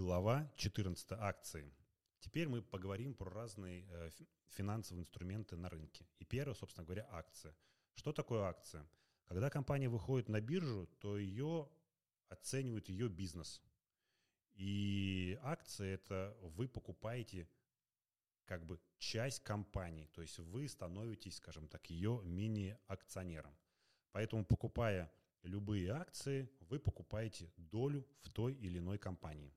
глава, 14 акции. Теперь мы поговорим про разные финансовые инструменты на рынке. И первое, собственно говоря, акция. Что такое акция? Когда компания выходит на биржу, то ее оценивает ее бизнес. И акции – это вы покупаете как бы часть компании, то есть вы становитесь, скажем так, ее мини-акционером. Поэтому, покупая любые акции, вы покупаете долю в той или иной компании.